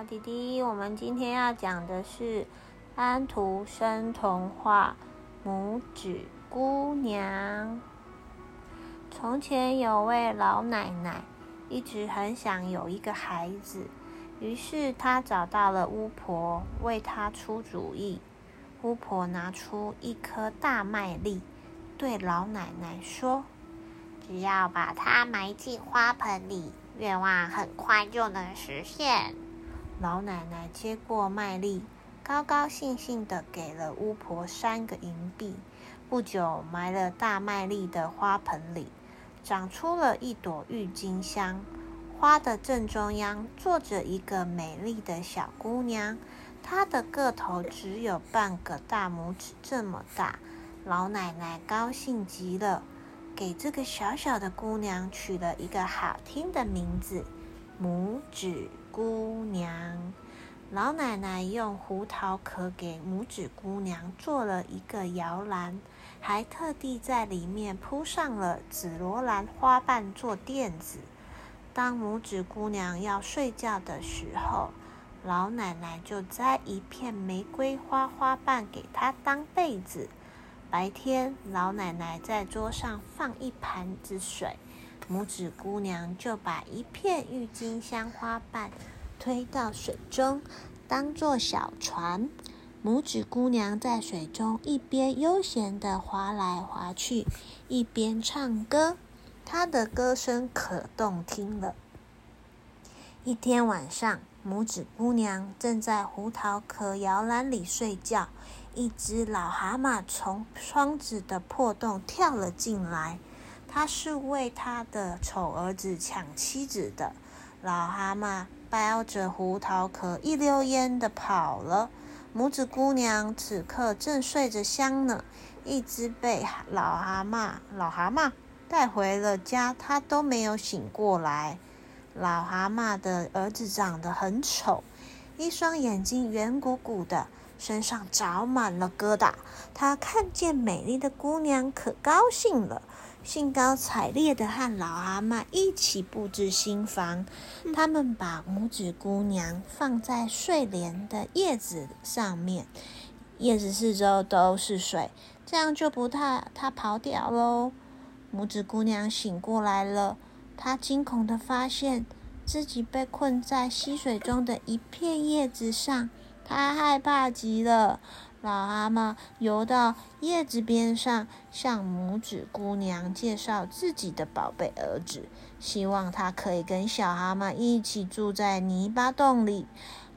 啦，弟弟，我们今天要讲的是安徒生童话《拇指姑娘》。从前有位老奶奶，一直很想有一个孩子，于是她找到了巫婆，为她出主意。巫婆拿出一颗大麦粒，对老奶奶说：“只要把它埋进花盆里，愿望很快就能实现。”老奶奶接过麦粒，高高兴兴地给了巫婆3个银币。不久，埋了大麦粒的花盆里，长出了一朵郁金香。花的正中央坐着一个美丽的小姑娘，她的个头只有半个大拇指这么大。老奶奶高兴极了，给这个小小的姑娘取了一个好听的名字——拇指姑娘。老奶奶用胡桃壳给拇指姑娘做了一个摇篮，还特地在里面铺上了紫罗兰花瓣做垫子。当拇指姑娘要睡觉的时候，老奶奶就摘一片玫瑰花花瓣给她当被子。白天，老奶奶在桌上放一盘子水，拇指姑娘就把一片郁金香花瓣推到水中，当作小船。拇指姑娘在水中一边悠闲地划来划去，一边唱歌，她的歌声可动听了。一天晚上，拇指姑娘正在胡桃壳摇篮里睡觉，一只老蛤蟆从窗子的破洞跳了进来。它是为它的丑儿子抢妻子的。老蛤蟆包着胡桃壳一溜烟的跑了。拇指姑娘此刻正睡着香呢，一直被老蛤蟆带回了家，她都没有醒过来。老蛤蟆的儿子长得很丑，一双眼睛圆鼓鼓的，身上长满了疙瘩。他看见美丽的姑娘可高兴了，兴高采烈的和老蛤蟆一起布置新房。他们把拇指姑娘放在睡莲的叶子上面，叶子四周都是水，这样就不怕它跑掉喽。拇指姑娘醒过来了，她惊恐地发现自己被困在溪水中的一片叶子上，她害怕极了。老蛤蟆游到叶子边上，向拇指姑娘介绍自己的宝贝儿子，希望她可以跟小蛤蟆一起住在泥巴洞里。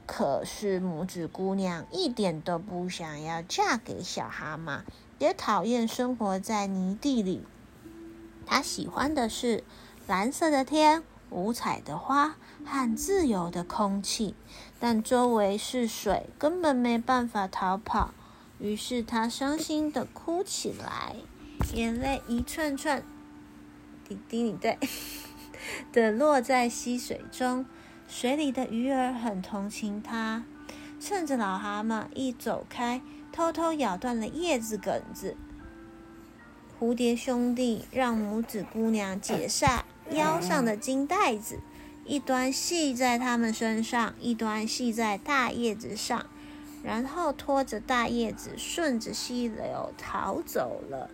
可是拇指姑娘一点都不想要嫁给小蛤蟆，也讨厌生活在泥地里。她喜欢的是蓝色的天、五彩的花和自由的空气，但周围是水，根本没办法逃跑。于是她伤心地哭起来，眼泪一串串，滴滴你对的落在溪水中。水里的鱼儿很同情她，趁着老蛤蟆一走开，偷偷咬断了叶子梗子。蝴蝶兄弟让拇指姑娘解下腰上的金带子，一端系在他们身上，一端系在大叶子上，然后拖着大叶子顺着溪流逃走了。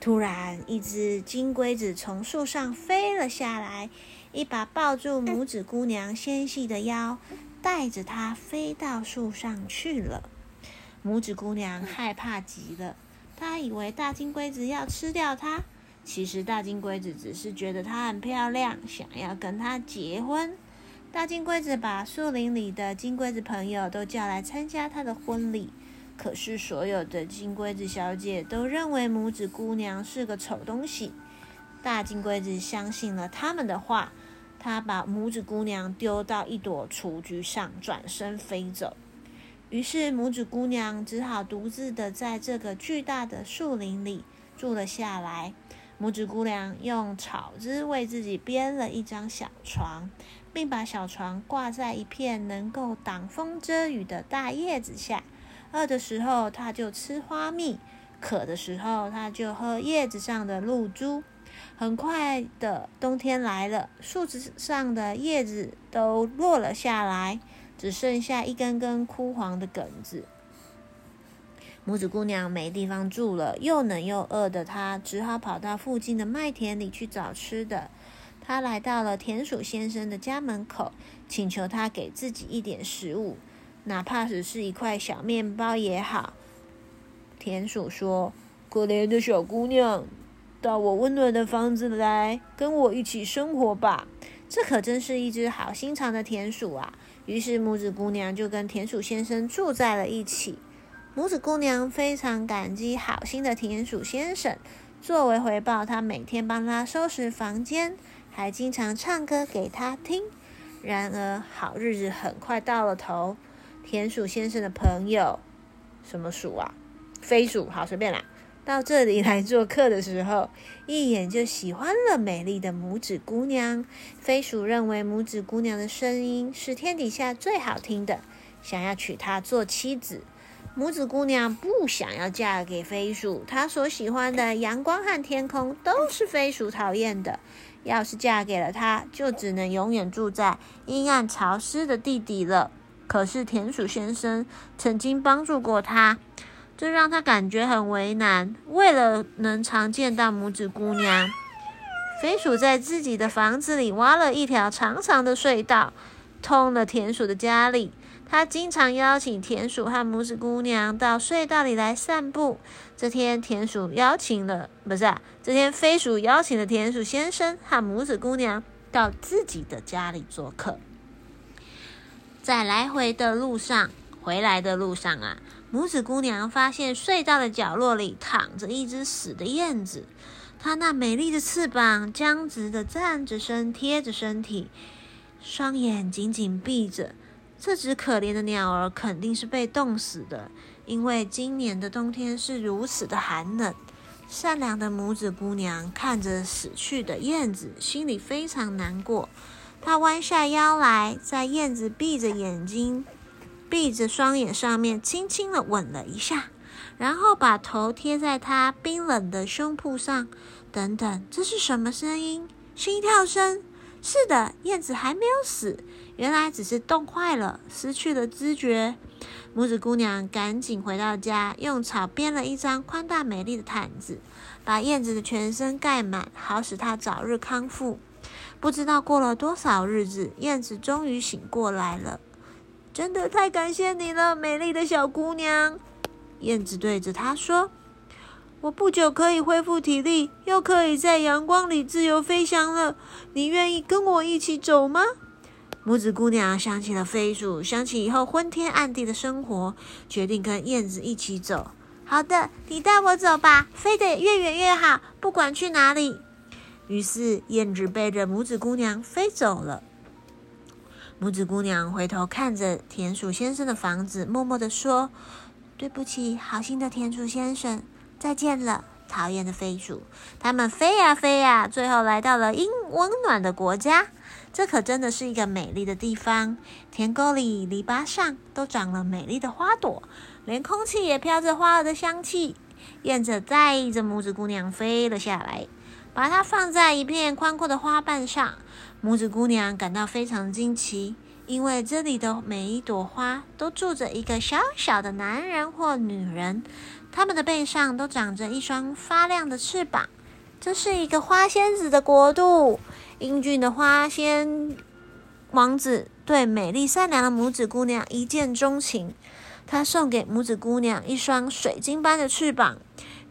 突然，一只金龟子从树上飞了下来，一把抱住拇指姑娘纤细的腰，带着她飞到树上去了。拇指姑娘害怕极了，她以为大金龟子要吃掉她，其实大金龟子只是觉得她很漂亮，想要跟她结婚。大金龟子把树林里的金龟子朋友都叫来参加她的婚礼，可是所有的金龟子小姐都认为拇指姑娘是个丑东西。大金龟子相信了他们的话，她把拇指姑娘丢到一朵雏菊上，转身飞走。于是拇指姑娘只好独自的在这个巨大的树林里住了下来。拇指姑娘用草枝为自己编了一张小床，并把小床挂在一片能够挡风遮雨的大叶子下。饿的时候她就吃花蜜，渴的时候她就喝叶子上的露珠。很快的，冬天来了，树枝上的叶子都落了下来，只剩下一根根枯黄的梗子。拇指姑娘没地方住了，又冷又饿的她只好跑到附近的麦田里去找吃的。她来到了田鼠先生的家门口，请求他给自己一点食物，哪怕只是一块小面包也好。田鼠说：“可怜的小姑娘，到我温暖的房子来，跟我一起生活吧。”这可真是一只好心肠的田鼠啊！于是拇指姑娘就跟田鼠先生住在了一起。拇指姑娘非常感激好心的田鼠先生，作为回报，她每天帮他收拾房间，还经常唱歌给他听。然而，好日子很快到了头。田鼠先生的朋友，什么鼠啊？飞鼠，好随便啦。到这里来做客的时候，一眼就喜欢了美丽的拇指姑娘。飞鼠认为拇指姑娘的声音是天底下最好听的，想要娶她做妻子。拇指姑娘不想要嫁给飞鼠，她所喜欢的阳光和天空都是飞鼠讨厌的。要是嫁给了她，就只能永远住在阴暗潮湿的地底了。可是田鼠先生曾经帮助过她，这让她感觉很为难。为了能常见到拇指姑娘，飞鼠在自己的房子里挖了一条长长的隧道，通了田鼠的家里。他经常邀请田鼠和拇指姑娘到隧道里来散步。这天飞鼠邀请了田鼠先生和拇指姑娘到自己的家里做客。在回来的路上，拇指姑娘发现隧道的角落里躺着一只死的燕子，它那美丽的翅膀僵直的站着身，贴着身体，双眼紧紧闭着。这只可怜的鸟儿肯定是被冻死的，因为今年的冬天是如此的寒冷。善良的拇指姑娘看着死去的燕子，心里非常难过。她弯下腰来，在燕子闭着双眼上面轻轻地吻了一下，然后把头贴在她冰冷的胸脯上。等等，这是什么声音？心跳声。是的，燕子还没有死，原来只是冻坏了，失去了知觉。拇指姑娘赶紧回到家，用草编了一张宽大美丽的毯子，把燕子的全身盖满，好使她早日康复。不知道过了多少日子，燕子终于醒过来了。真的太感谢你了，美丽的小姑娘，燕子对着她说。我不久可以恢复体力，又可以在阳光里自由飞翔了。你愿意跟我一起走吗？拇指姑娘想起了飞鼠，想起以后昏天暗地的生活，决定跟燕子一起走。好的，你带我走吧，飞得越远越好，不管去哪里。于是燕子背着拇指姑娘飞走了。拇指姑娘回头看着田鼠先生的房子，默默地说：对不起，好心的田鼠先生，再见了，讨厌的飞鼠。他们飞呀飞呀，最后来到了温暖的国家。这可真的是一个美丽的地方，田沟里、篱笆上都长了美丽的花朵，连空气也飘着花儿的香气。燕子带着拇指姑娘飞了下来，把它放在一片宽阔的花瓣上。拇指姑娘感到非常惊奇，因为这里的每一朵花都住着一个小小的男人或女人，他们的背上都长着一双发亮的翅膀。这是一个花仙子的国度，英俊的花仙王子对美丽善良的拇指姑娘一见钟情，他送给拇指姑娘一双水晶般的翅膀。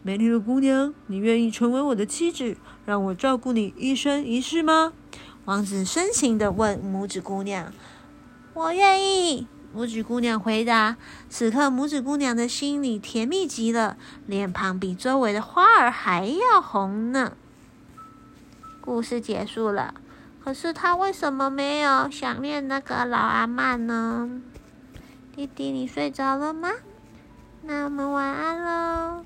美丽的姑娘，你愿意成为我的妻子，让我照顾你一生一世吗？王子深情地问拇指姑娘。我愿意，拇指姑娘回答。此刻拇指姑娘的心里甜蜜极了，脸庞比周围的花儿还要红呢。故事结束了，可是她为什么没有想念那个老阿嬷呢？弟弟，你睡着了吗？那我们晚安喽。